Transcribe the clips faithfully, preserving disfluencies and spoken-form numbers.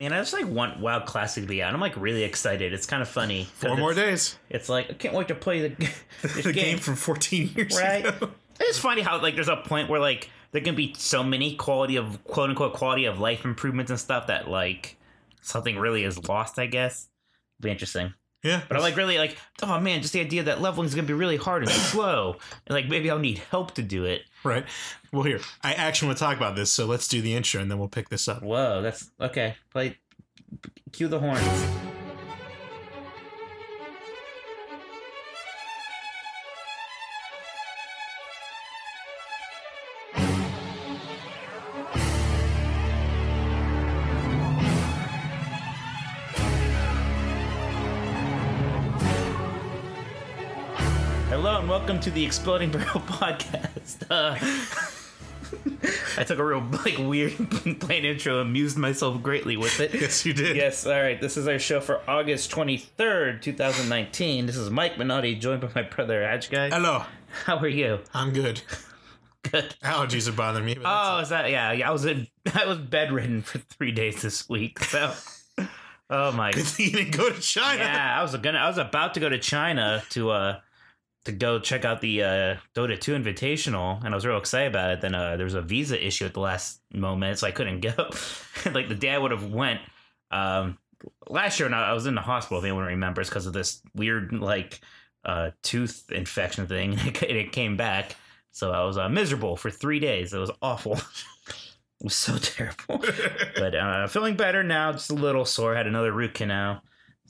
Man, I just like want WoW Classic to be out. I'm like really excited. It's kind of funny. Four more days. It's like I can't wait to play the the game. game from fourteen years right? ago. It's funny how like there's a point where like there can be so many quality of quote unquote quality of life improvements and stuff that like something really is lost. I guess it'd be interesting. Yeah, but I'm like really like oh man, just the idea that leveling is gonna be really hard and slow, and like maybe I'll need help to do it. Right. Well, here I actually want to talk about this, so let's do the intro and then we'll pick this up. Whoa, that's okay. Play, cue the horns. Welcome to the Exploding Barrel Podcast. Uh, I took a real like weird plain intro, amused myself greatly with it. Yes, you did. Yes, all right. This is our show for August twenty-third, twenty nineteen. This is Mike Minotti, joined by my brother, Ajgai. Hello. How are you? I'm good. Good. Allergies are bothering me. Oh, is that? Yeah, yeah. I was in, I was bedridden for three days this week, so... Oh, my... Good thing you didn't go to China. Yeah, I was gonna. I was about to go to China to... uh. to go check out the uh, Dota two Invitational, and I was real excited about it. Then uh, there was a visa issue at the last moment, so I couldn't go. Like, the day I would have went um, last year, and I was in the hospital, if anyone remembers, because of this weird, like, uh, tooth infection thing, and it came back. So I was uh, miserable for three days. It was awful. It was so terrible. But uh, feeling better now, just a little sore. Had another root canal.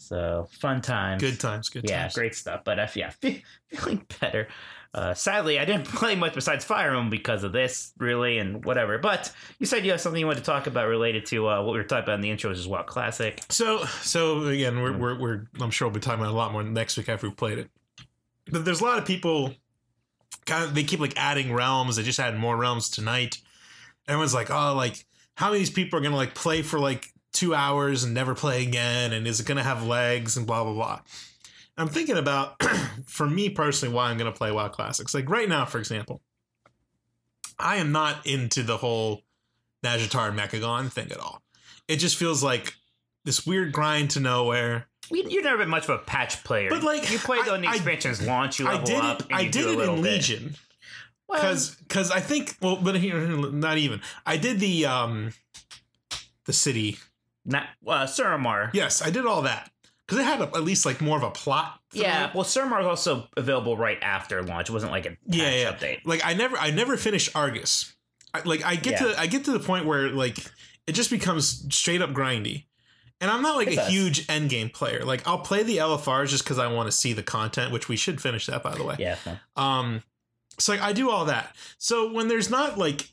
So fun times, good times, good yeah, times. Yeah, great stuff. But uh, yeah, fe- feeling better. Uh, sadly, I didn't play much besides Fire Emblem because of this, really, and whatever. But you said you have something you wanted to talk about related to uh, what we were talking about in the intro, which is WoW Classic. So, so again, we're, we're we're I'm sure we'll be talking about it a lot more next week after we've played it. But there's a lot of people kind of they keep like adding realms. They just added more realms tonight. Everyone's like, oh, like how many of these people are gonna like play for like two hours and never play again, and is it going to have legs and blah blah blah. I'm thinking about for me personally why I'm going to play WoW Classics. Like right now, for example, I am not into the whole Najatar and Mechagon thing at all. It just feels like this weird grind to nowhere. You've never been much of a patch player, but like you played on the expansions I, launch. You level I did up. It, and I you did do it a in bit. Legion because well, because I think well, but here not even I did the um the city. Not uh, Suramar. Yes, I did all that because it had a, at least like more of a plot. Yeah, me. Well, Suramar was also available right after launch. It wasn't like a patch yeah, yeah. update. Like I never, I never finished Argus. I, like I get yeah. to, I get to the point where like it just becomes straight up grindy, and I'm not like it's a us. huge end game player. Like I'll play the L F Rs just because I want to see the content, which we should finish that by the way. Yeah. Um. So like I do all that. So when there's not like.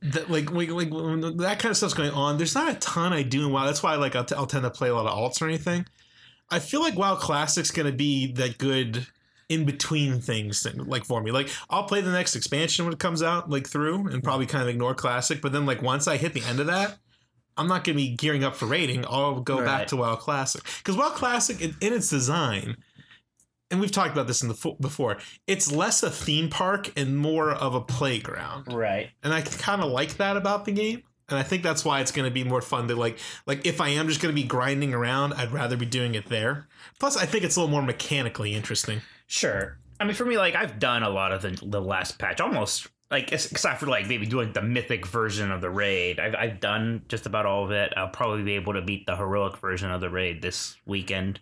That like, like, like that kind of stuff's going on. There's not a ton I do in WoW. That's why like I'll, t- I'll tend to play a lot of alts or anything. I feel like WoW Classic's going to be that good in between things thing, like for me. Like I'll play the next expansion when it comes out like through and probably kind of ignore Classic. But then like once I hit the end of that, I'm not going to be gearing up for raiding. I'll go right. back to WoW Classic because WoW Classic in, in its design. And we've talked about this in the fo- before. It's less a theme park and more of a playground, right? And I kind of like that about the game, and I think that's why it's going to be more fun to like. Like if I am just going to be grinding around, I'd rather be doing it there. Plus, I think it's a little more mechanically interesting. Sure, I mean for me, like I've done a lot of the, the last patch, almost like except for like maybe doing the mythic version of the raid. I've I've done just about all of it. I'll probably be able to beat the heroic version of the raid this weekend.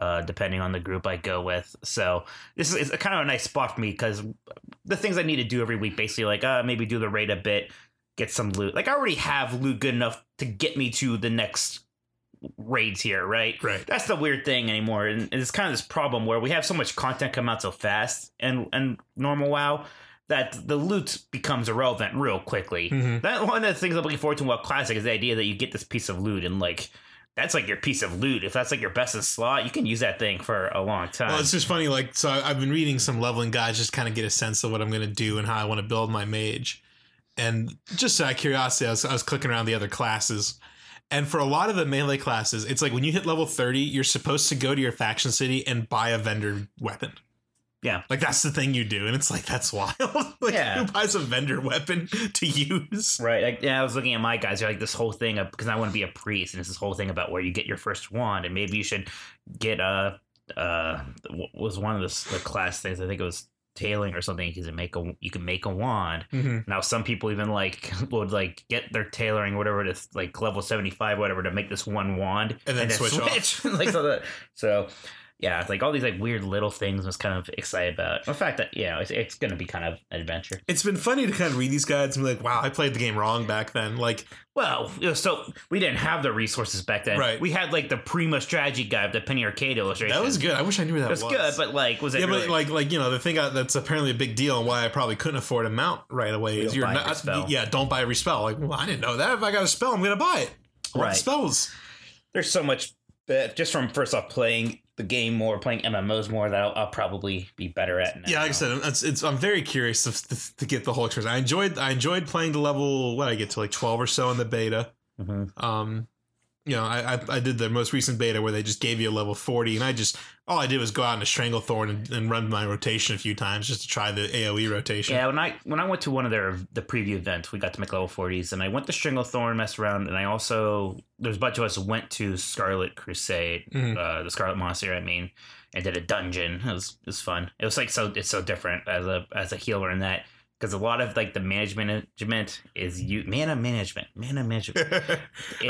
Uh, depending on the group I go with. So this is kind of a nice spot for me because the things I need to do every week, basically like uh, maybe do the raid a bit, get some loot. Like I already have loot good enough to get me to the next raids here, right? Right. That's the weird thing anymore. And it's kind of this problem where we have so much content come out so fast and, and normal WoW that the loot becomes irrelevant real quickly. Mm-hmm. That one of the things I'm looking forward to in WoW Classic is the idea that you get this piece of loot and like, that's like your piece of loot. If that's like your best in slot, you can use that thing for a long time. Well, it's just funny. Like, so I've been reading some leveling guides, just kind of get a sense of what I'm going to do and how I want to build my mage. And just out of curiosity, I was, I was clicking around the other classes. And for a lot of the melee classes, it's like when you hit level thirty, you're supposed to go to your faction city and buy a vendor weapon. Yeah. Like, that's the thing you do. And it's like, that's wild. Like, yeah. Who buys a vendor weapon to use? Right. Like, yeah, I was looking at my guys. You're like, this whole thing of, because I want to be a priest. And it's this whole thing about where you get your first wand. And maybe you should get a, uh, what was one of the, the class things? I think it was tailing or something. You can make a, you can make a wand. Mm-hmm. Now, some people even like would like get their tailoring or whatever to like level seventy-five, whatever, to make this one wand. And then, and then switch, switch off. Like, so that, so. Yeah, it's like all these like weird little things I was kind of excited about. The fact that, you know, it's, it's going to be kind of an adventure. It's been funny to kind of read these guides and be like, wow, I played the game wrong back then. Like, well, you know, so we didn't have the resources back then. Right. We had like the Prima strategy guide, the Penny Arcade illustration. That was good. I wish I knew what that was. It was good, but like, was it? Yeah, really? But like, like, you know, the thing that's apparently a big deal and why I probably couldn't afford a mount right away is you're not. Yeah, don't buy every spell. Like, well, I didn't know that. If I got a spell, I'm going to buy it. I want the spells. There's so much. But just from first off playing the game more, playing M M Os more, that I'll, I'll probably be better at now. Yeah, like I said, it's, it's, I'm very curious to, to get the whole experience. I enjoyed I enjoyed playing the level, what I get to, like twelve or so in the beta. Mm-hmm. Um, you know, I, I I did the most recent beta where they just gave you a level forty, and I just, all I did was go out into Stranglethorn and, and run my rotation a few times just to try the AoE rotation. Yeah, when I when I went to one of their the preview events, we got to make level forties, and I went to Stranglethorn, messed around, and I also, there's a bunch of us who went to Scarlet Crusade, mm-hmm. uh, the Scarlet Monster, I mean, and did a dungeon. It was it was fun. It was like so it's so different as a as a healer in that. Because a lot of like the management is you mana management, mana management. At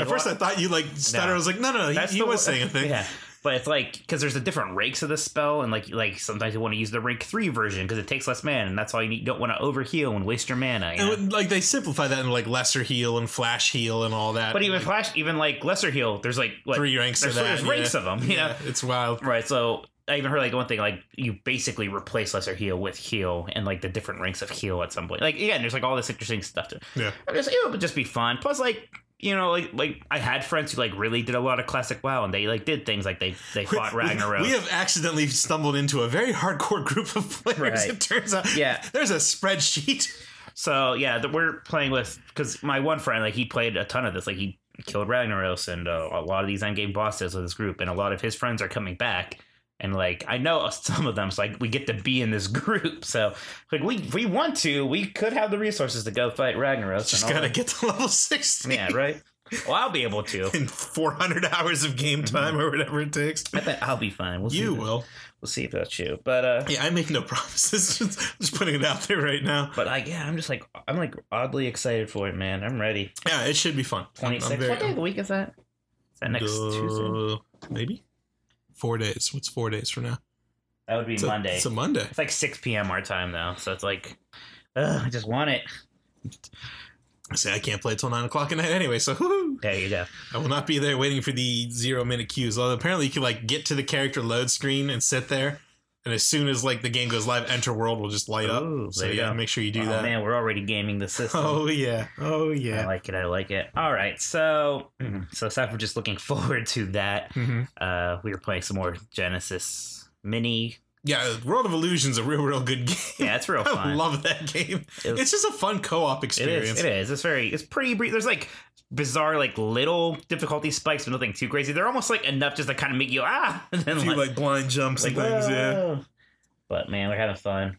first, lot, I thought you like stutter. No, I was like, no, no, no he, he was saying a thing. Yeah, but it's like because there's the different ranks of the spell, and like like sometimes you want to use the rank three version because it takes less mana, and that's all you need. You don't want to overheal and waste your mana. You and know? Like they simplify that into like lesser heal and flash heal and all that. But even like, flash, even like lesser heal, there's like what, three ranks of that. There's yeah. ranks of them. You yeah, know? It's wild, right? So. I even heard like one thing, like you basically replace lesser heal with heal and like the different ranks of heal at some point. Like, again, there's like all this interesting stuff to, yeah, I guess it would just be fun. Plus, like, you know, like, like I had friends who like really did a lot of classic WoW and they like did things like they, they fought we, Ragnaros. We have accidentally stumbled into a very hardcore group of players. Right. It turns out yeah. there's a spreadsheet. So yeah, that we're playing with, because my one friend, like he played a ton of this, like he killed Ragnaros and uh, a lot of these end game bosses with this group, and a lot of his friends are coming back. And, like, I know some of them, so, like, we get to be in this group. So, like, we we want to. We could have the resources to go fight Ragnaros. Just got to get to level sixty. Yeah, right? Well, I'll be able to. In four hundred hours of game time mm-hmm. or whatever it takes. I bet I'll be fine. We'll you see will. We'll see about you. But, uh... yeah, I make no promises. just, just putting it out there right now. But, like, yeah, I'm just, like, I'm, like, oddly excited for it, man. I'm ready. Yeah, it should be fun. twenty-six. I'm very, what day of the week is that? Is that next uh, Tuesday? Maybe. Four days. What's four days from now? That would be it's Monday. A, it's a Monday. It's like six p.m. our time, though. So it's like, ugh, I just want it. I say I can't play till nine o'clock at night anyway. So woo-hoo. There you go. I will not be there waiting for the zero minute queues. Although apparently you can like get to the character load screen and sit there. And as soon as like the game goes live, Enter World will just light Ooh, up. So you gotta make sure you do oh, that. Oh man, we're already gaming the system. Oh yeah, oh yeah. I like it. I like it. All right, so so aside from just looking forward to that, mm-hmm. uh, we were playing some more Genesis Mini. Yeah, World of Illusion's a real, real good game. Yeah, it's real fun. I love that game. It was, it's just a fun co-op experience. It is. It is. It's very. It's pretty brief. There's like. Bizarre, like little difficulty spikes, but nothing too crazy. They're almost like enough just to kind of make you ah, and then like, like blind jumps like, and things. Whoa. Yeah, but man, we're having fun.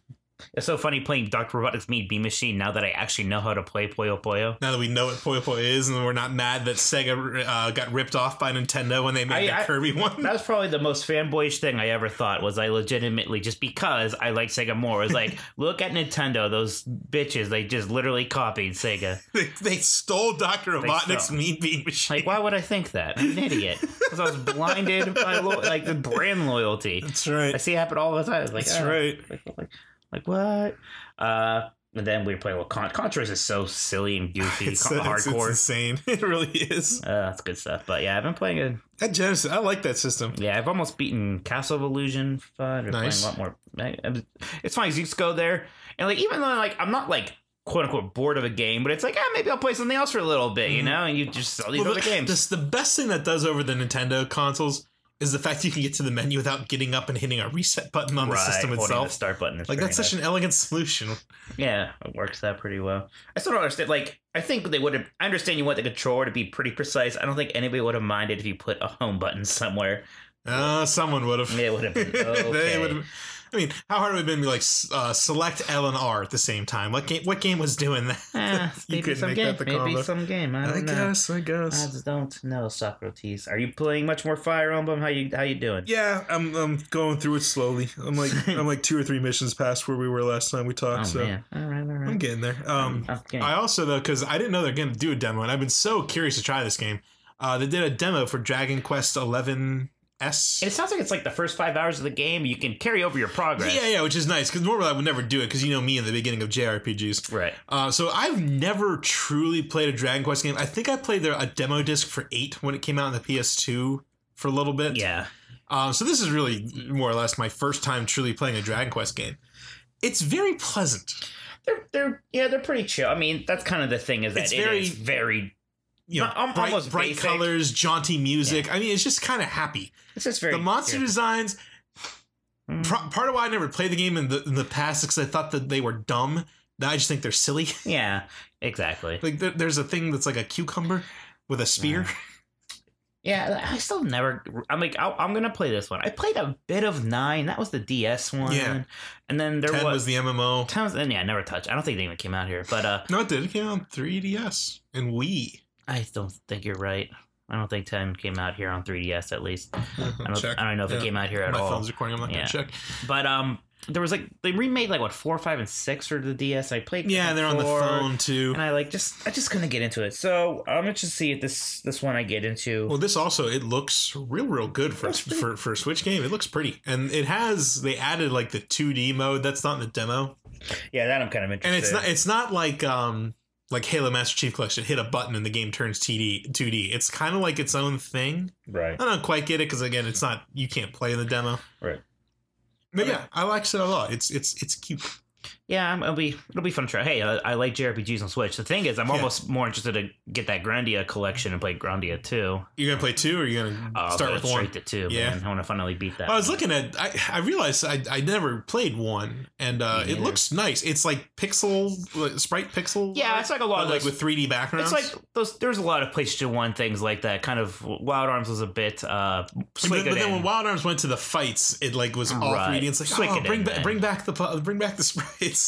It's so funny playing Doctor Robotnik's Mean Bean Machine now that I actually know how to play Puyo Puyo. Now that we know what Puyo Puyo is, and we're not mad that Sega uh, got ripped off by Nintendo when they made the Kirby one. That was probably the most fanboyish thing I ever thought, was I legitimately, just because I like Sega more, was like, look at Nintendo, those bitches, they just literally copied Sega. they, they stole Doctor Robotnik's Mean Bean Machine. Like, why would I think that? I'm an idiot. Because I was blinded by lo- like the brand loyalty. That's right. I see it happen all the time. Like, that's oh. right. Like, like, Like, what? Uh, and then we were playing with Con- Contra is so silly and goofy. It's, Con- it's, hardcore. It's insane. It really is. Uh, that's good stuff. But, yeah, I've been playing a... That Genesis, I like that system. Yeah, I've almost beaten Castle of Illusion. Fun. We're nice. Playing a lot more. It's funny. You just go there. And, like, even though, like, I'm not, like... "quote unquote" bored of a game, but it's like, ah, eh, maybe I'll play something else for a little bit, you know. And you just sell these well, other games. This, the best thing that does over the Nintendo consoles is the fact you can get to the menu without getting up and hitting a reset button on right, the system itself. The start button. Like that's nice. Such an elegant solution. Yeah, it works out pretty well. I still don't understand. Like, I think they would have. I understand you want the controller to be pretty precise. I don't think anybody would have minded if you put a home button somewhere. Uh, someone would have. It would have been. Okay. They would have. I mean, how hard would it have been to be like uh, select L and R at the same time? What game? What game was doing that? Uh, maybe some game. Maybe combo. some game. I don't I know. I guess. I guess. I just don't know, Socrates. Are you playing much more Fire Emblem? How you How you doing? Yeah, I'm. I'm going through it slowly. I'm like I'm like two or three missions past where we were last time we talked. Oh, so man. All right, all right. I'm getting there. Um, I'm, I'm getting I also though because I didn't know they're going to do a demo, and I've been so curious to try this game. Uh, they did a demo for Dragon Quest eleven. S. It sounds like it's like the first five hours of the game. You can carry over your progress. Yeah, yeah, which is nice because normally I would never do it because you know me in the beginning of J R P Gs. Right. Uh, so I've never truly played a Dragon Quest game. I think I played their, a demo disc for eight when it came out on the P S two for a little bit. Yeah. Uh, so this is really more or less my first time truly playing a Dragon Quest game. It's very pleasant. They're, they're yeah, they're pretty chill. I mean, that's kind of the thing is that it's very, it is very... You know, um, bright, almost bright colors, jaunty music. Yeah. I mean, it's just kind of happy. It's just very... The monster yeah. designs... Mm. Pro- part of why I never played the game in the, in the past is because I thought that they were dumb. Now I just think they're silly. Yeah, exactly. Like, there, there's a thing that's like a cucumber with a spear. Yeah, yeah I still never... I'm like, I'll, I'm going to play this one. I played a bit of nine. That was the D S one. Yeah. And then there ten was... ten was the M M O. ten was... And yeah, I never touched. I don't think it even came out here, but... Uh, no, it did. It came out on three D S and Wii. I don't think you're right. I don't think ten came out here on three D S at least. I don't, I don't know if yeah. it came out here at My all. My phone's recording. I'm not yeah. going to check. But um, there was like, they remade like what, four, five, and six for the D S. I played Yeah, they're four, on the phone too. And I like just, I just couldn't get into it. So I'm going to see if this, this one I get into. Well, this also, it looks real, real good for, for, for a Switch game. It looks pretty. And it has, they added like the two D mode. That's not in the demo. Yeah, that I'm kind of interested in. And it's not, it's not like... um. Like Halo Master Chief Collection, hit a button and the game turns two D. It's kind of like its own thing. Right. I don't quite get it because, again, it's not, you can't play the demo. Right. But okay. yeah, I like it a lot. It's it's it's cute. Yeah, it'll be it'll be fun to try. Hey, I, I like J R P Gs on Switch. The thing is, I'm yeah. almost more interested to get that Grandia collection and play Grandia two. You're going to play two or you're going to uh, start with one? I'll go straight to two, yeah. man. I want to finally beat that. I was one. looking at, I, I realized I, I never played one, and uh, it looks nice. It's like pixel, like sprite pixel. Yeah, art, it's like a lot of like those, with three D backgrounds. It's like, those, there's a lot of PlayStation one things like that. Kind of, Wild Arms was a bit uh But, but then when Wild Arms went to the fights, it like was all right. three D. It's like, oh, bring, in, ba- bring back the bring back the sprites.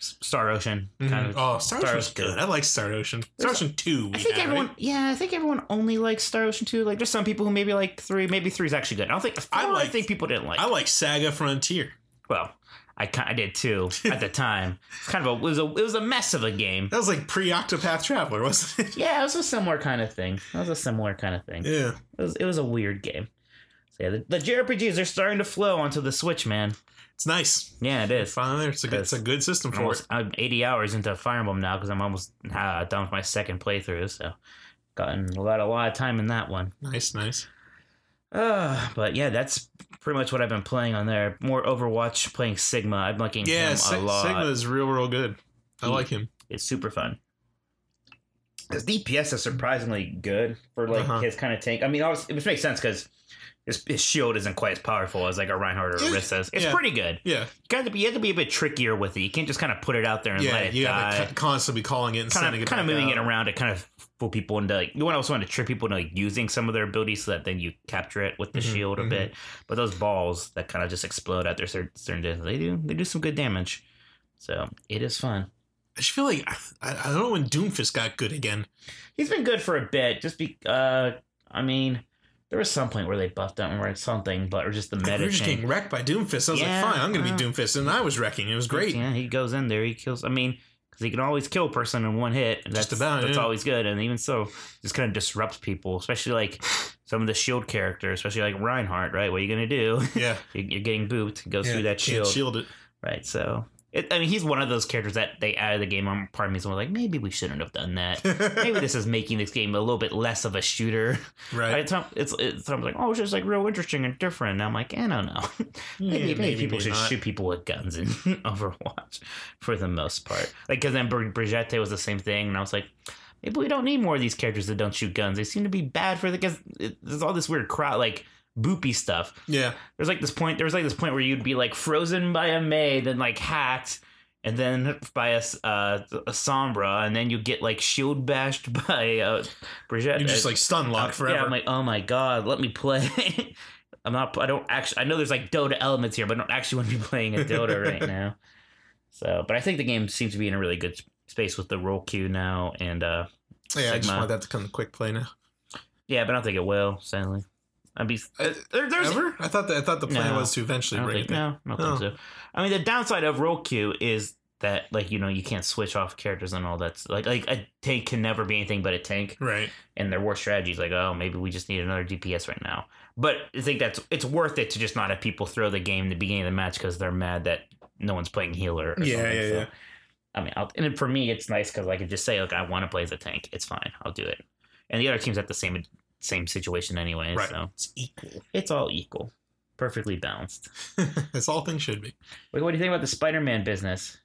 Star Ocean kind mm-hmm. of oh Star, Star Ocean's good. I like Star Ocean. Star Ocean Two. I think had, everyone right? yeah I think everyone only likes Star Ocean Two. Like there's some people who maybe like three. Maybe three is actually good. I don't think I, I like, think people didn't like. I like Saga Frontier. Well, I I did too at the time. It's kind of a it was a it was a mess of a game. That was like pre Octopath Traveler, wasn't it? Yeah, it was a similar kind of thing. That was a similar kind of thing. Yeah, it was it was a weird game. So yeah, the, the J R P Gs they're starting to flow onto the Switch, man. It's nice. Yeah, it is. Finally, it's a good, it's a good system for us. I'm eighty hours into Fire Emblem now because I'm almost uh, done with my second playthrough. So, gotten a lot, a lot of time in that one. Nice, nice. Uh, but yeah, that's pretty much what I've been playing on there. More Overwatch, playing Sigma. I'm liking yeah, him Sig- a lot. Yeah, Sigma is real, real good. I he, like him. It's super fun. His D P S is surprisingly good for like uh-huh. his kind of tank. I mean, obviously, which makes sense because. His, his shield isn't quite as powerful as like a Reinhardt or a Rissa's. It's yeah. pretty good. Yeah. You have, to be, you have to be a bit trickier with it. You can't just kind of put it out there and yeah, let it you die. You have to constantly calling it and kind sending of, it Kind of moving out. it around to kind of fool people into like... You also want to trick people into like using some of their abilities so that then you capture it with the mm-hmm, shield a mm-hmm. bit. But those balls that kind of just explode at their certain distance, they do, they do some good damage. So it is fun. I just feel like... I, I don't know when Doomfist got good again. He's been good for a bit. Just be... Uh, I mean... There was some point where they buffed up or something, but or just the meta. We were just getting wrecked by Doomfist. I was yeah, like, fine, I'm going to be Doomfist. And I was wrecking. It was great. Yeah, he goes in there. He kills. I mean, because he can always kill a person in one hit. And just that's, about. That's yeah. always good. And even so, just kind of disrupts people, especially like some of the shield characters, especially like Reinhardt, right? What are you going to do? Yeah. You're getting booped. He goes yeah, through that shield. Can't shield it. Right, so... It, I mean, he's one of those characters that they added the game on. Part of me is like, maybe we shouldn't have done that. Maybe this is making this game a little bit less of a shooter. Right. It's, it's, it's I'm like, oh, it's just like real interesting and different. And I'm like, I don't know. maybe, yeah, maybe, maybe people should not. shoot people with guns in Overwatch for the most part. Like, because then Br- Brigitte was the same thing. And I was like, maybe we don't need more of these characters that don't shoot guns. They seem to be bad for the guys. There's all this weird crowd, like... boopy stuff. Yeah. There's like this point there was like this point where you'd be like frozen by a May, then like hacked, and then by a, uh, a Sombra, and then you get like shield bashed by uh Brigitte. You just like stun locked forever. Yeah, I'm like, oh my god, let me play. I'm not. I don't actually. I know there's like Dota elements here, but I don't actually want to be playing a Dota right now. So, but I think the game seems to be in a really good space with the roll queue now, and uh, yeah, Sigma. I just want that to come to quick play now. Yeah, but I don't think it will. Sadly, I'd be uh, there, there's ever. I thought that I thought the plan no, was to eventually break it. No, I don't oh. think so. I mean, the downside of roll queue is that, like, you know, you can't switch off characters and all that. Like, like a tank can never be anything but a tank, right? And their worst strategy is like, oh, maybe we just need another D P S right now. But I think that's it's worth it to just not have people throw the game in the beginning of the match because they're mad that no one's playing healer. Or yeah, something. yeah, so, yeah. I mean, I'll, and for me, it's nice because I can just say, look, I want to play as a tank. It's fine, I'll do it. And the other team's at the same same situation anyway, right. So it's equal. It's all equal, perfectly balanced. That's all things should be. Wait, what do you think about the Spider-Man business?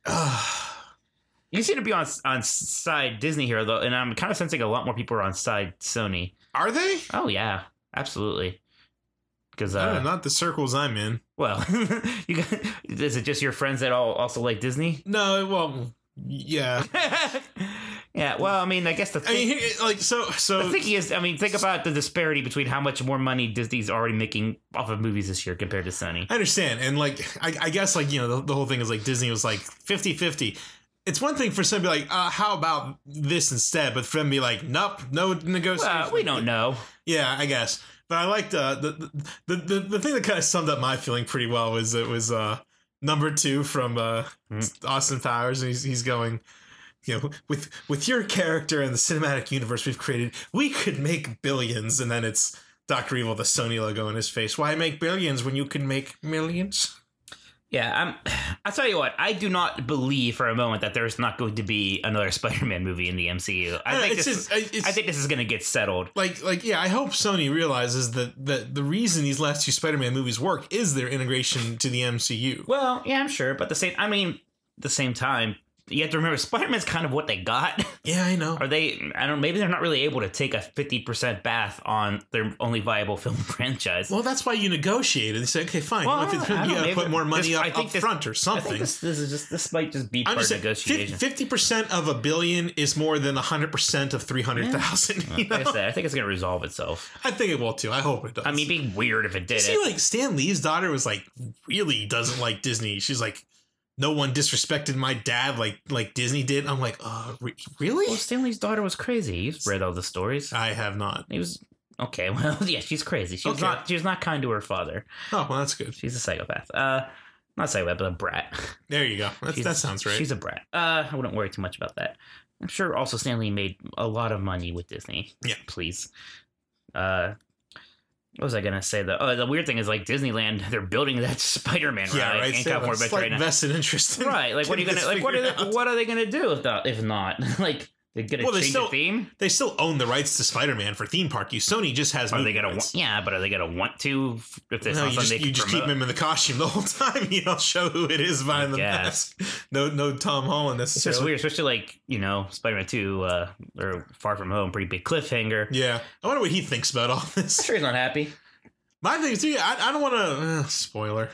You seem to be on on side Disney here, though, and I'm kind of sensing a lot more people are on side Sony. Are they? Oh yeah, absolutely. Because uh, no, not the circles I'm in. Well, you got, is it just your friends that all also like Disney? No, well, yeah. Yeah, well, I mean, I guess the thing, I mean, like, so, so the thing is, I mean, think about the disparity between how much more money Disney's already making off of movies this year compared to Sony. I understand, and like, I, I guess, like, you know, the, the whole thing is like Disney was like fifty-fifty. It's one thing for somebody like, uh, how about this instead, but for them to be like, nope, no negotiation. Well, we don't know. Yeah, I guess, but I liked uh, the, the the the thing that kind of summed up my feeling pretty well was it was uh, number two from uh, mm. Austin Powers, and he's he's going, you know, with with your character and the cinematic universe we've created, we could make billions. And then it's Doctor Evil, the Sony logo in his face. Why make billions when you can make millions? Yeah, I'm, I'll tell you what. I do not believe for a moment that there's not going to be another Spider-Man movie in the M C U. I, I think, this, just, I think this is going to get settled. Like, like, yeah, I hope Sony realizes that, that the reason these last two Spider-Man movies work is their integration to the M C U. Well, yeah, I'm sure. But the same, I mean, the same time, you have to remember, Spider-Man's kind of what they got. Yeah, I know. Are they, I don't, maybe they're not really able to take a fifty percent bath on their only viable film franchise. Well, that's why you negotiate and say, okay, fine. Well, well, if you got to put more money this, up, up this, front or something. I think this, this, is just, this might just be part of negotiation. fifty percent of a billion is more than one hundred percent of three hundred thousand. Yeah. You know? Like I said, I think it's going to resolve itself. I think it will too. I hope it does. I mean, it'd be weird if it did. See, like, Stan Lee's daughter was like, really doesn't like Disney. She's like, no one disrespected my dad like like Disney did. I'm like, uh, re- really? Well, Stan Lee's daughter was crazy. You've read all the stories. I have not. He was okay. Well, yeah, she's crazy. She was okay. not. She was not kind to her father. Oh, well, that's good. She's a psychopath. Uh, not a psychopath, but a brat. There you go. That's, that sounds right. She's a brat. Uh, I wouldn't worry too much about that. I'm sure. Also, Stan Lee made a lot of money with Disney. Yeah. Please. Uh. What was I gonna say though? Oh, the weird thing is like Disneyland, they're building that Spider-Man ride. Yeah, right. So it's like vested interest. Right. Like, what are you gonna like? What are they, what are they gonna do if not? If not, like, they're gonna well, change they still, the theme. They still own the rights to Spider-Man for theme park use. Sony just has. Are they gonna? Want, yeah, but are they gonna want to? If there's no, you just, they you just keep him in the costume the whole time. You don't show who it is behind I the guess. mask. No, no Tom Holland necessarily. It's just weird, especially like you know Spider-Man Two uh, or Far From Home, pretty big cliffhanger. Yeah, I wonder what he thinks about all this. I'm sure he's not happy. My thing too, I, I don't want to uh, spoiler.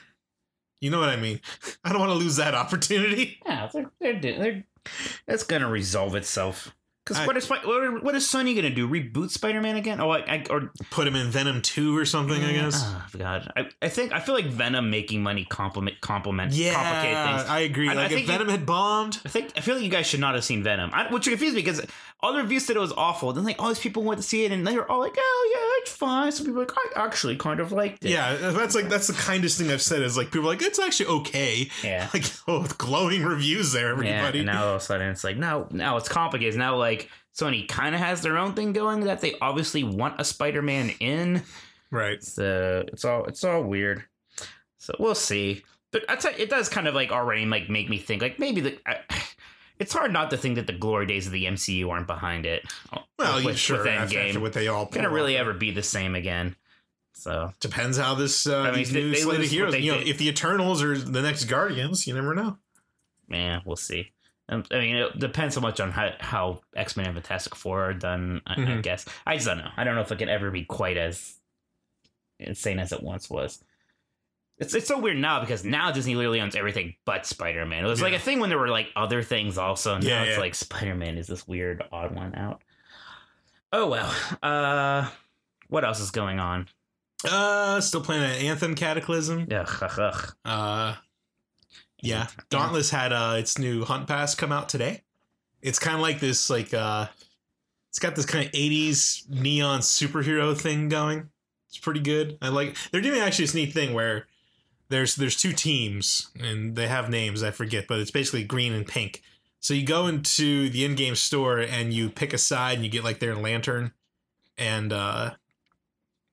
You know what I mean? I don't want to lose that opportunity. Yeah, they're they're. they're That's gonna resolve itself. Because what is what is Sony gonna do? Reboot Spider-Man again? Oh, I, I or put him in Venom Two or something? I guess. Oh God, I, I think I feel like Venom making money compliment compliment yeah, complicate things. I agree. I, like I if Venom you, had bombed, I think I feel like you guys should not have seen Venom, I, which confused me because all the reviews said it was awful. Then like all these people went to see it and they were all like, oh yeah, it's fine. Some people were like, I actually kind of liked it. Yeah, that's like that's the kindest thing I've said is like people are like it's actually okay. Yeah, like oh glowing reviews there, everybody. Yeah, and now all of a sudden it's like no, now it's complicated. Now like. Like Sony kind of has their own thing going that they obviously want a Spider-Man in, right? So it's all it's all weird. So we'll see, but I tell you, it does kind of like already like make me think like maybe the. I, it's hard not to think that the glory days of the M C U aren't behind it. Well, with, you sure with after, after what they all going to really ever be the same again. So depends how this uh, I mean, these they, new they slate of heroes. You know, if the Eternals are the next Guardians, you never know. Yeah, we'll see. I mean, it depends so much on how, how X-Men and Fantastic Four are done, I, mm-hmm. I guess. I just don't know. I don't know if it can ever be quite as insane as it once was. It's it's so weird now because now Disney literally owns everything but Spider-Man. It was yeah. like a thing when there were like other things also. Now yeah, it's yeah. like Spider-Man is this weird, odd one out. Oh, well. Uh, what else is going on? Uh, still playing an Anthem Cataclysm. Yeah. Ugh, ugh. Uh, yeah. Dauntless had uh, its new Hunt Pass come out today. It's kind of like this, like, uh, it's got this kind of eighties neon superhero thing going. It's pretty good. I like, they're doing actually this neat thing where there's, there's two teams and they have names. I forget, but it's basically green and pink. So you go into the in-game store and you pick a side and you get like their lantern, and, uh,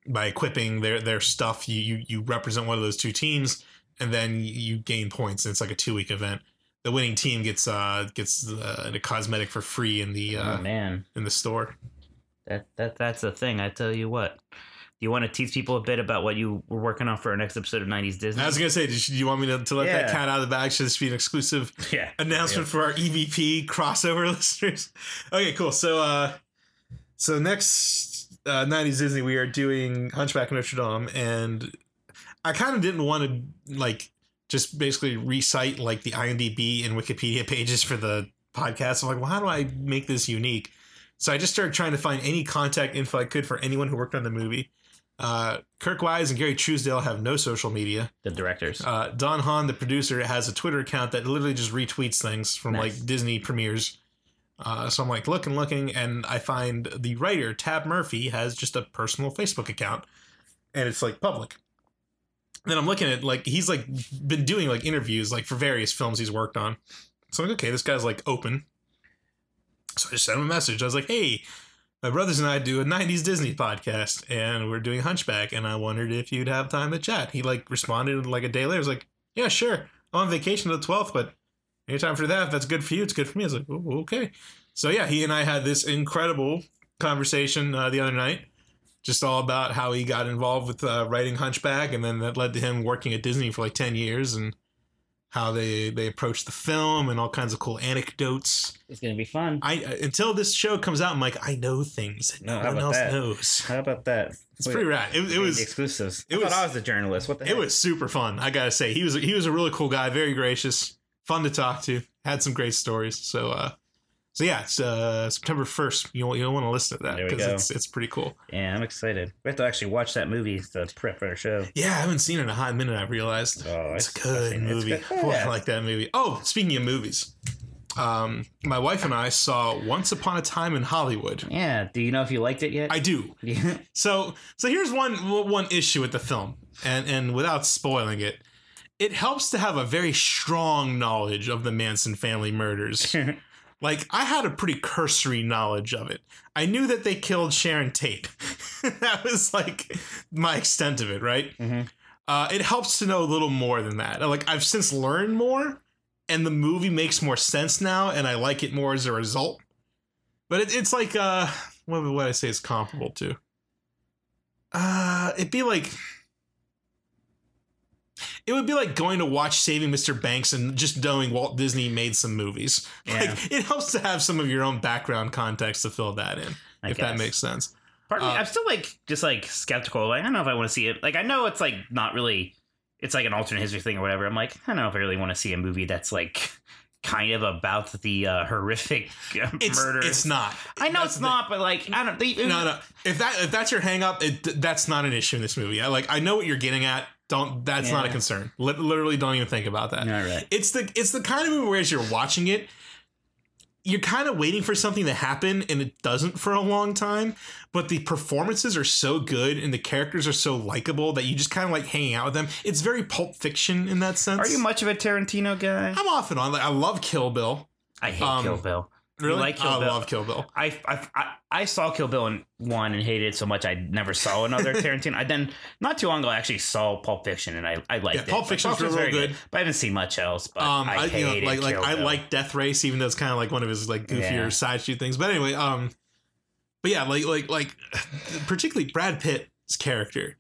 by equipping their, their stuff, you, you, you represent one of those two teams, and then you gain points. And it's like a two week event. The winning team gets uh gets uh, a cosmetic for free in the uh, oh, man. in the store. That that that's a thing. I tell you what. Do you want to teach people a bit about what you were working on for our next episode of nineties Disney? I was gonna say, do you, you want me to, to let yeah. that cat out of the bag? Should this be an exclusive yeah. announcement yeah. for our E V P crossover listeners? Okay, cool. So uh, so next uh, nineties Disney, we are doing Hunchback of Notre Dame, and I kind of didn't want to like. Just basically recite like the I M D B and Wikipedia pages for the podcast. I'm like, well, how do I make this unique? So I just started trying to find any contact info I could for anyone who worked on the movie. Uh, Kirk Wise and Gary Truesdale have no social media. The directors. Uh, Don Hahn, the producer, has a Twitter account that literally just retweets things from nice. like Disney premieres. Uh, so I'm like looking, looking, and I find the writer, Tab Murphy, has just a personal Facebook account. And it's like public. Then I'm looking at, like, he's, like, been doing, like, interviews, like, for various films he's worked on. So I'm like, okay, this guy's, like, open. So I just sent him a message. I was like, hey, my brothers and I do a nineties Disney podcast, and we're doing Hunchback, and I wondered if you'd have time to chat. He, like, responded, like, a day later. I was like, yeah, sure. I'm on vacation to the twelfth, but anytime for that, if that's good for you, it's good for me. I was like, oh, okay. So, yeah, he and I had this incredible conversation uh, the other night. Just all about how he got involved with uh, writing Hunchback, and then that led to him working at Disney for like ten years, and how they, they approached the film and all kinds of cool anecdotes. It's going to be fun. I Until this show comes out, I'm like, I know things that no, no one else that? knows. How about that? It's Wait, pretty rad. It, it was exclusives. It I was, thought I was the journalist. What the heck? It was super fun, I got to say. He was, he was a really cool guy, very gracious, fun to talk to, had some great stories. So, uh, So yeah, it's uh, September first. You don't, you don't want to listen to that because it's it's pretty cool. Yeah, I'm excited. We have to actually watch that movie to prep our show. Yeah, I haven't seen it in a hot minute, I realized. Oh, it's, it's a good movie. It's good. Boy, yeah. I like that movie. Oh, speaking of movies, um, my wife and I saw Once Upon a Time in Hollywood. Yeah, do you know if you liked it yet? I do. Yeah. So so here's one one issue with the film, and and without spoiling it, it helps to have a very strong knowledge of the Manson family murders. Like, I had a pretty cursory knowledge of it. I knew that they killed Sharon Tate. That was, like, my extent of it, right? Mm-hmm. Uh, it helps to know a little more than that. Like, I've since learned more, and the movie makes more sense now, and I like it more as a result. But it, it's like, uh, what would I say it's comparable to? Uh, it'd be like... It would be like going to watch Saving Mister Banks and just knowing Walt Disney made some movies. Yeah. Like, it helps to have some of your own background context to fill that in, I if guess. that makes sense. Partly, uh, I'm still like just like skeptical. Like, I don't know if I want to see it. Like, I know it's like not really. It's like an alternate history thing or whatever. I'm like, I don't know if I really want to see a movie that's like kind of about the uh, horrific uh, it's, murder. It's not. I know that's it's the, not, but like I don't. They, it, no, no. If that if that's your hang up, it, that's not an issue in this movie. I like I know what you're getting at. Don't that's yeah. not a concern. Literally, don't even think about that. All right. It's the it's the kind of movie where as you're watching it, you're kind of waiting for something to happen, and it doesn't for a long time. But the performances are so good, and the characters are so likable that you just kind of like hanging out with them. It's very Pulp Fiction in that sense. Are you much of a Tarantino guy? I'm off and on. Like I love Kill Bill. I hate um, Kill Bill. Really? Like Kill I Bill. love Kill Bill. I, I, I, I saw Kill Bill in one and hated it so much I never saw another Tarantino. I then, not too long ago, I actually saw Pulp Fiction and I, I liked yeah, it. Pulp Fiction like, was real good, good, but I haven't seen much else. But um, I, I hated you know, like, Kill like, Bill. I like Death Race, even though it's kind of like one of his like goofier yeah. side shoot things. But anyway, um, but yeah, like like like particularly Brad Pitt's character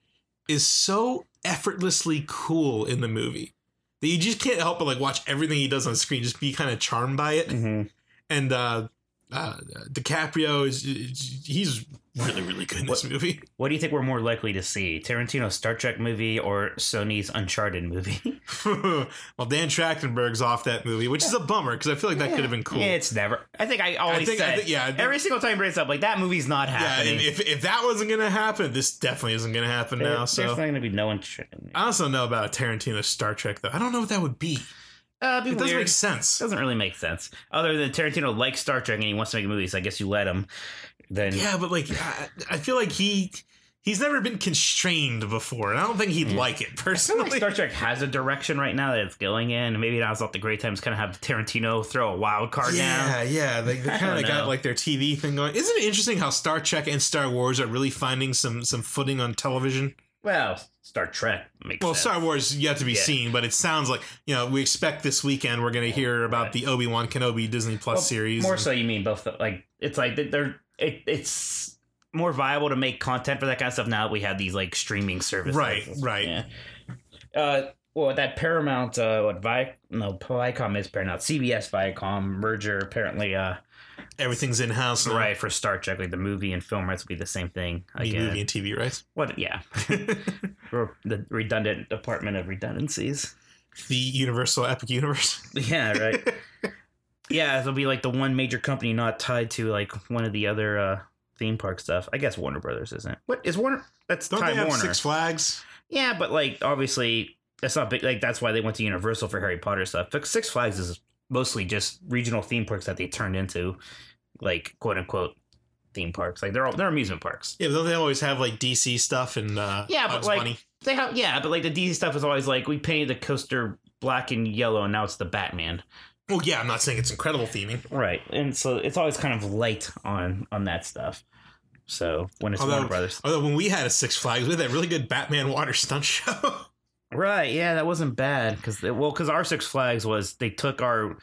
is so effortlessly cool in the movie that you just can't help but like watch everything he does on the screen, just be kind of charmed by it. Mm-hmm. And uh, uh, DiCaprio is he's really really good in this what, movie. What do you think we're more likely to see? Tarantino's Star Trek movie or Sony's Uncharted movie? Well, Dan Trachtenberg's off that movie, which yeah. is a bummer because I feel like that yeah. could have been cool. It's never. I think I always I think, said I think, yeah, think, every single time he brings up like that movie's not happening. Yeah, if if that wasn't gonna happen, this definitely isn't gonna happen there, now. There's so there's not gonna be no one. I also know about a Tarantino Star Trek though. I don't know what that would be. Uh, it weird. doesn't make sense. It doesn't really make sense. Other than Tarantino likes Star Trek and he wants to make a movie, so I guess you let him. Then yeah, but like I, I feel like he he's never been constrained before, and I don't think he'd yeah. like it personally. I feel like Star Trek has a direction right now that it's going in. Maybe now's not the great time to kind of have Tarantino throw a wild card. Yeah, now. yeah, they, they kind of got like their T V thing going. Isn't it interesting how Star Trek and Star Wars are really finding some some footing on television? Well, Star Trek makes well, sense. Well, Star Wars yet to be yeah. seen, but it sounds like, you know, we expect this weekend we're going to hear about right. the Obi-Wan Kenobi Disney Plus well, series. More and, so you mean both, the, like, it's like they're, it, it's more viable to make content for that kind of stuff now that we have these, like, streaming services. Right, right. Yeah. Uh, well, that Paramount, uh, what, Vi- no, Viacom is Paramount, C B S Viacom merger apparently, uh, everything's in-house now. Right, for Star Trek, like the movie and film rights will be the same thing again. The movie and T V rights? What? Yeah. The redundant department of redundancies. The Universal Epic Universe. Yeah, right. Yeah, it'll be like the one major company not tied to like one of the other uh, theme park stuff. I guess Warner Brothers isn't. What is Warner? That's Time Warner. Don't they have Six Flags? Yeah, but like obviously that's not big. Like that's why they went to Universal for Harry Potter stuff. But Six Flags is mostly just regional theme parks that they turned into, like, quote-unquote theme parks. Like, they're all, they're amusement parks. Yeah, but don't they always have, like, D C stuff and uh, yeah, but like, Bunny? They have, yeah, but, like, the D C stuff is always, like, we painted the coaster black and yellow, and now it's the Batman. Well, yeah, I'm not saying it's incredible theming. Right, and so it's always kind of light on, on that stuff. So, when it's although, Warner Brothers. Although, when we had a Six Flags, we had that really good Batman water stunt show. Right, yeah, that wasn't bad because well, because our Six Flags was they took our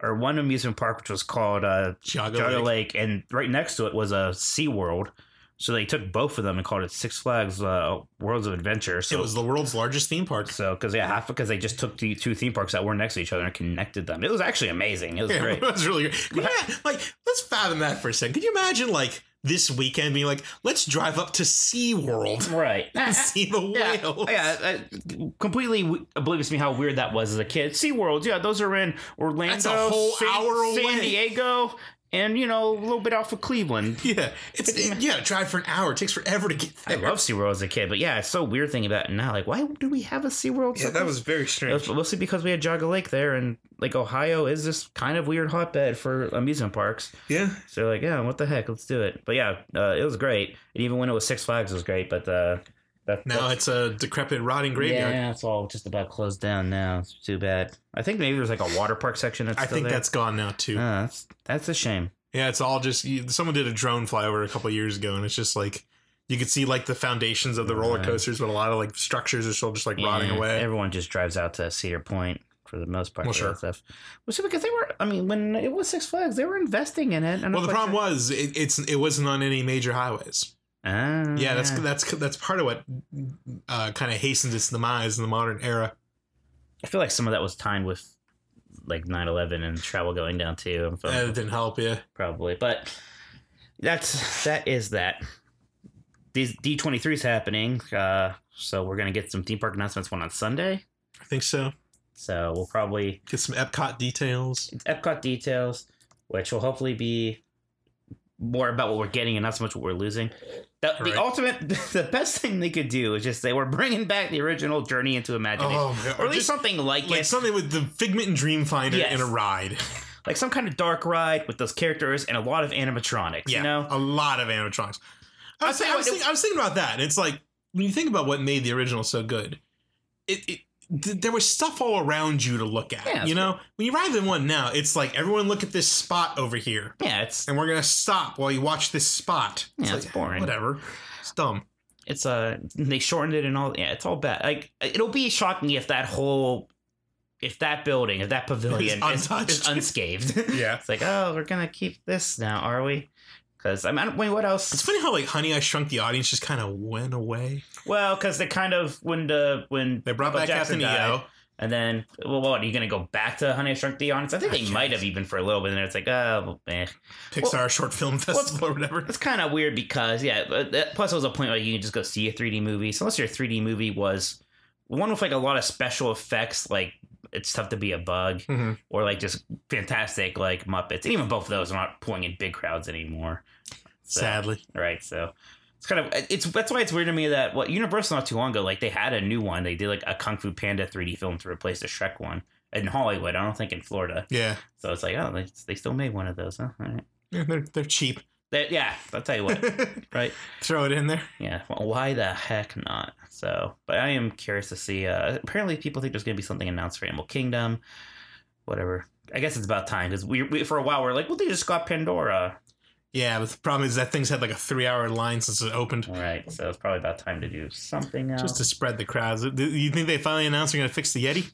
our one amusement park which was called uh, Jago, Jago Lake. Lake, and right next to it was a uh, Sea World. So they took both of them and called it Six Flags uh, Worlds of Adventure. So it was the world's largest theme park. So because yeah, half because they just took the two theme parks that were next to each other and connected them. It was actually amazing. It was yeah, great. It was really great. Yeah, like let's fathom that for a second. Could you imagine like? This weekend being like, let's drive up to Sea World. Right. And see the whales. Yeah, yeah. Completely oblivious to me how weird that was as a kid. Sea World, yeah, those are in Orlando. That's a whole San, hour away. San Diego, and, you know, a little bit off of Cleveland. Yeah. It's, it, yeah, drive for an hour. It takes forever to get there. I love Sea World as a kid, but yeah, it's so weird thinking about it now. Like, why do we have a Sea World? Yeah, that was very strange. Was mostly because we had Jago Lake there, and, like, Ohio is this kind of weird hotbed for amusement parks. Yeah. So, like, yeah, what the heck? Let's do it. But, yeah, uh, it was great. And even when it was Six Flags, it was great. But uh, that, now it's a decrepit, rotting graveyard. Yeah, it's all just about closed down now. It's too bad. I think maybe there's, like, a water park section that's I still think there. That's gone now, too. Uh, that's, that's a shame. Yeah, it's all just – someone did a drone flyover a couple of years ago, and it's just, like – you could see, like, the foundations of the roller coasters, but a lot of, like, structures are still just, like, yeah, rotting away. Everyone just drives out to Cedar Point. For the most part, well, sure. stuff. Well, sure, because they were. I mean, when it was Six Flags, they were investing in it. And well, the problem sure. was it, it's it wasn't on any major highways. Ah, yeah, that's that's that's part of what uh, kind of hastened its demise in the modern era. I feel like some of that was timed with like nine eleven and travel going down too. That yeah, didn't help, yeah, probably. But that's that is that. These D twenty-three is happening, uh, so we're gonna get some theme park announcements. One on Sunday, I think so. So we'll probably get some Epcot details. It's Epcot details, which will hopefully be more about what we're getting and not so much what we're losing. The, the right. ultimate, the best thing they could do is just say we're bringing back the original Journey into Imagination, oh, or at least something like, like it, something with the Figment and Dreamfinder yes. in a ride. Like some kind of dark ride with those characters and a lot of animatronics. Yeah, you know, a lot of animatronics. I was, saying, I, was it, thinking, I was thinking about that. And it's like when you think about what made the original so good, it. it there was stuff all around you to look at, yeah, you know? Cool. When you arrive in one now, it's like, everyone look at this spot over here. Yeah, it's... And we're going to stop while you watch this spot. It's yeah, like, it's boring. Whatever. It's dumb. It's, uh... They shortened it and all... Yeah, it's all bad. Like, it'll be shocking if that whole... If that building, if that pavilion is, is unscathed. Yeah. It's like, oh, we're going to keep this now, are we? Because, I mean, wait, what else? It's funny how, like, Honey, I Shrunk the Audience just kind of went away. Well, because they kind of, when the, when... They brought Michael back Jackson Captain E O. And then, well, what, are you going to go back to Honey I Shrunk the Audience? I think they might have even for a little bit. And then it's like, oh, eh. Pixar well, Short Film Festival well, or whatever. It's kind of weird because, yeah, plus it was a point where you can just go see a three D movie. So unless your three D movie was one with like a lot of special effects, like it's tough to be a bug mm-hmm. or like just fantastic like Muppets. And even both of those are not pulling in big crowds anymore. So, sadly. Right, so... It's kind of it's that's why it's weird to me that what well, Universal not too long ago, like they had a new one. They did like a Kung Fu Panda three D film to replace the Shrek one in Hollywood. I don't think in Florida. Yeah. So it's like, oh, they, they still made one of those. Huh? All right. Yeah, they're they're cheap. They're, yeah, I'll tell you what. Right. Throw it in there. Yeah. Well, why the heck not? So, but I am curious to see. Uh, apparently, people think there's going to be something announced for Animal Kingdom. Whatever. I guess it's about time because we, we for a while we we're like, well, they just got Pandora. Yeah, but the problem is that thing's had like a three-hour line since it opened. Right, so it's probably about time to do something else. Just to spread the crowds. Do you think they finally announced they're going to fix the Yeti?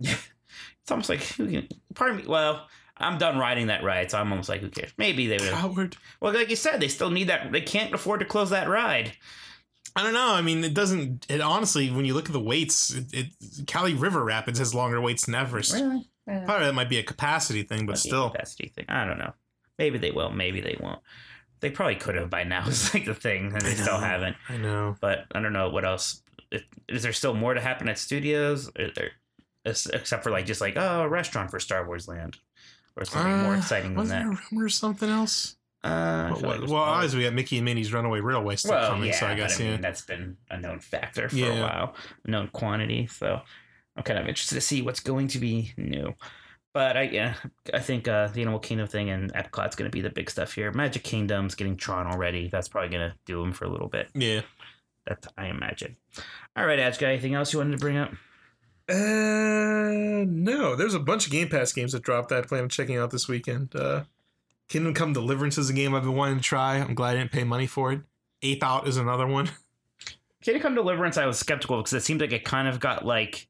It's almost like, who can, pardon me, well, I'm done riding that ride, so I'm almost like, who cares? Maybe they would. Coward. Well, like you said, they still need that. They can't afford to close that ride. I don't know. I mean, it doesn't, it honestly, when you look at the waits, it, it, Cali River Rapids has longer waits than Everest. Really? Yeah. Probably that might be a capacity thing, but still. Capacity thing. I don't know. Maybe they will. Maybe they won't. They probably could have by now. It's like the thing, and they know, still haven't. I know. But I don't know what else. If, is there still more to happen at studios? There, except for like just like, oh, a restaurant for Star Wars Land. Or something uh, more exciting than that. Was there a rumor or something else? Uh, well, like well obviously we got Mickey and Minnie's Runaway Railway still well, coming, yeah, so I guess. I mean, yeah. That's been a known factor for yeah. a while. A known quantity. So I'm kind of interested to see what's going to be new. But I yeah, I think uh, the Animal Kingdom thing and Epcot's going to be the big stuff here. Magic Kingdom's getting Tron already. That's probably going to do them for a little bit. Yeah. That I imagine. All right, Adge, got anything else you wanted to bring up? Uh, no. There's a bunch of Game Pass games that dropped that I plan on checking out this weekend. Uh, Kingdom Come Deliverance is a game I've been wanting to try. I'm glad I didn't pay money for it. Ape Out is another one. Kingdom Come Deliverance I was skeptical because it seemed like it kind of got like...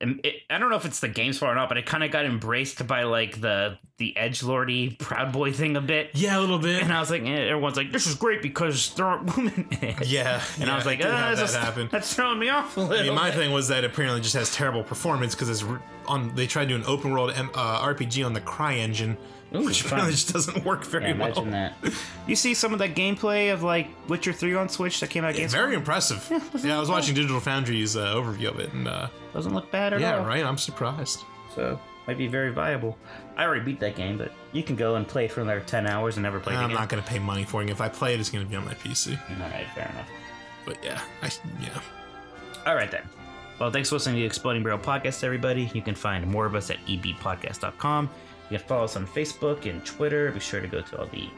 It, I don't know if it's the game's fault or not, but it kind of got embraced by like the the edgelordy Proud Boy thing a bit. Yeah, a little bit. And I was like, eh, everyone's like, this is great because there aren't women in it. Yeah. And yeah, I was like, oh, that's, that just, that's throwing me off a little. I mean, my bit. thing was that it apparently just has terrible performance because it's on. They tried to do an open world M, uh, R P G on the CryEngine, Ooh, which apparently fun. just doesn't work very yeah, imagine well. Imagine that. You see some of that gameplay of like Witcher three on Switch that came out. Yeah, Games very World? impressive. Yeah, yeah I was fun. watching Digital Foundry's uh, overview of it and. Uh, Doesn't look bad at yeah, all. Yeah, right. I'm surprised. So, might be very viable. I already beat that game, but you can go and play for another ten hours and never play it again. I'm not going to pay money for it. If I play it, it's going to be on my P C. All right, fair enough. But yeah, I, yeah. All right, then. Well, thanks for listening to the Exploding Barrel Podcast, everybody. You can find more of us at e b podcast dot com. You can follow us on Facebook and Twitter. Be sure to go to all the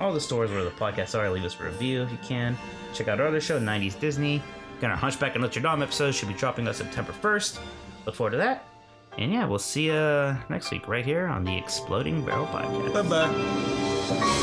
all the stores where the podcasts are. Leave us a review if you can. Check out our other show, nineties Disney. Got our Hunchback and Notre Dame episode should be dropping on September first. Look forward to that. And yeah, we'll see you next week right here on the Exploding Barrel Podcast. Bye-bye.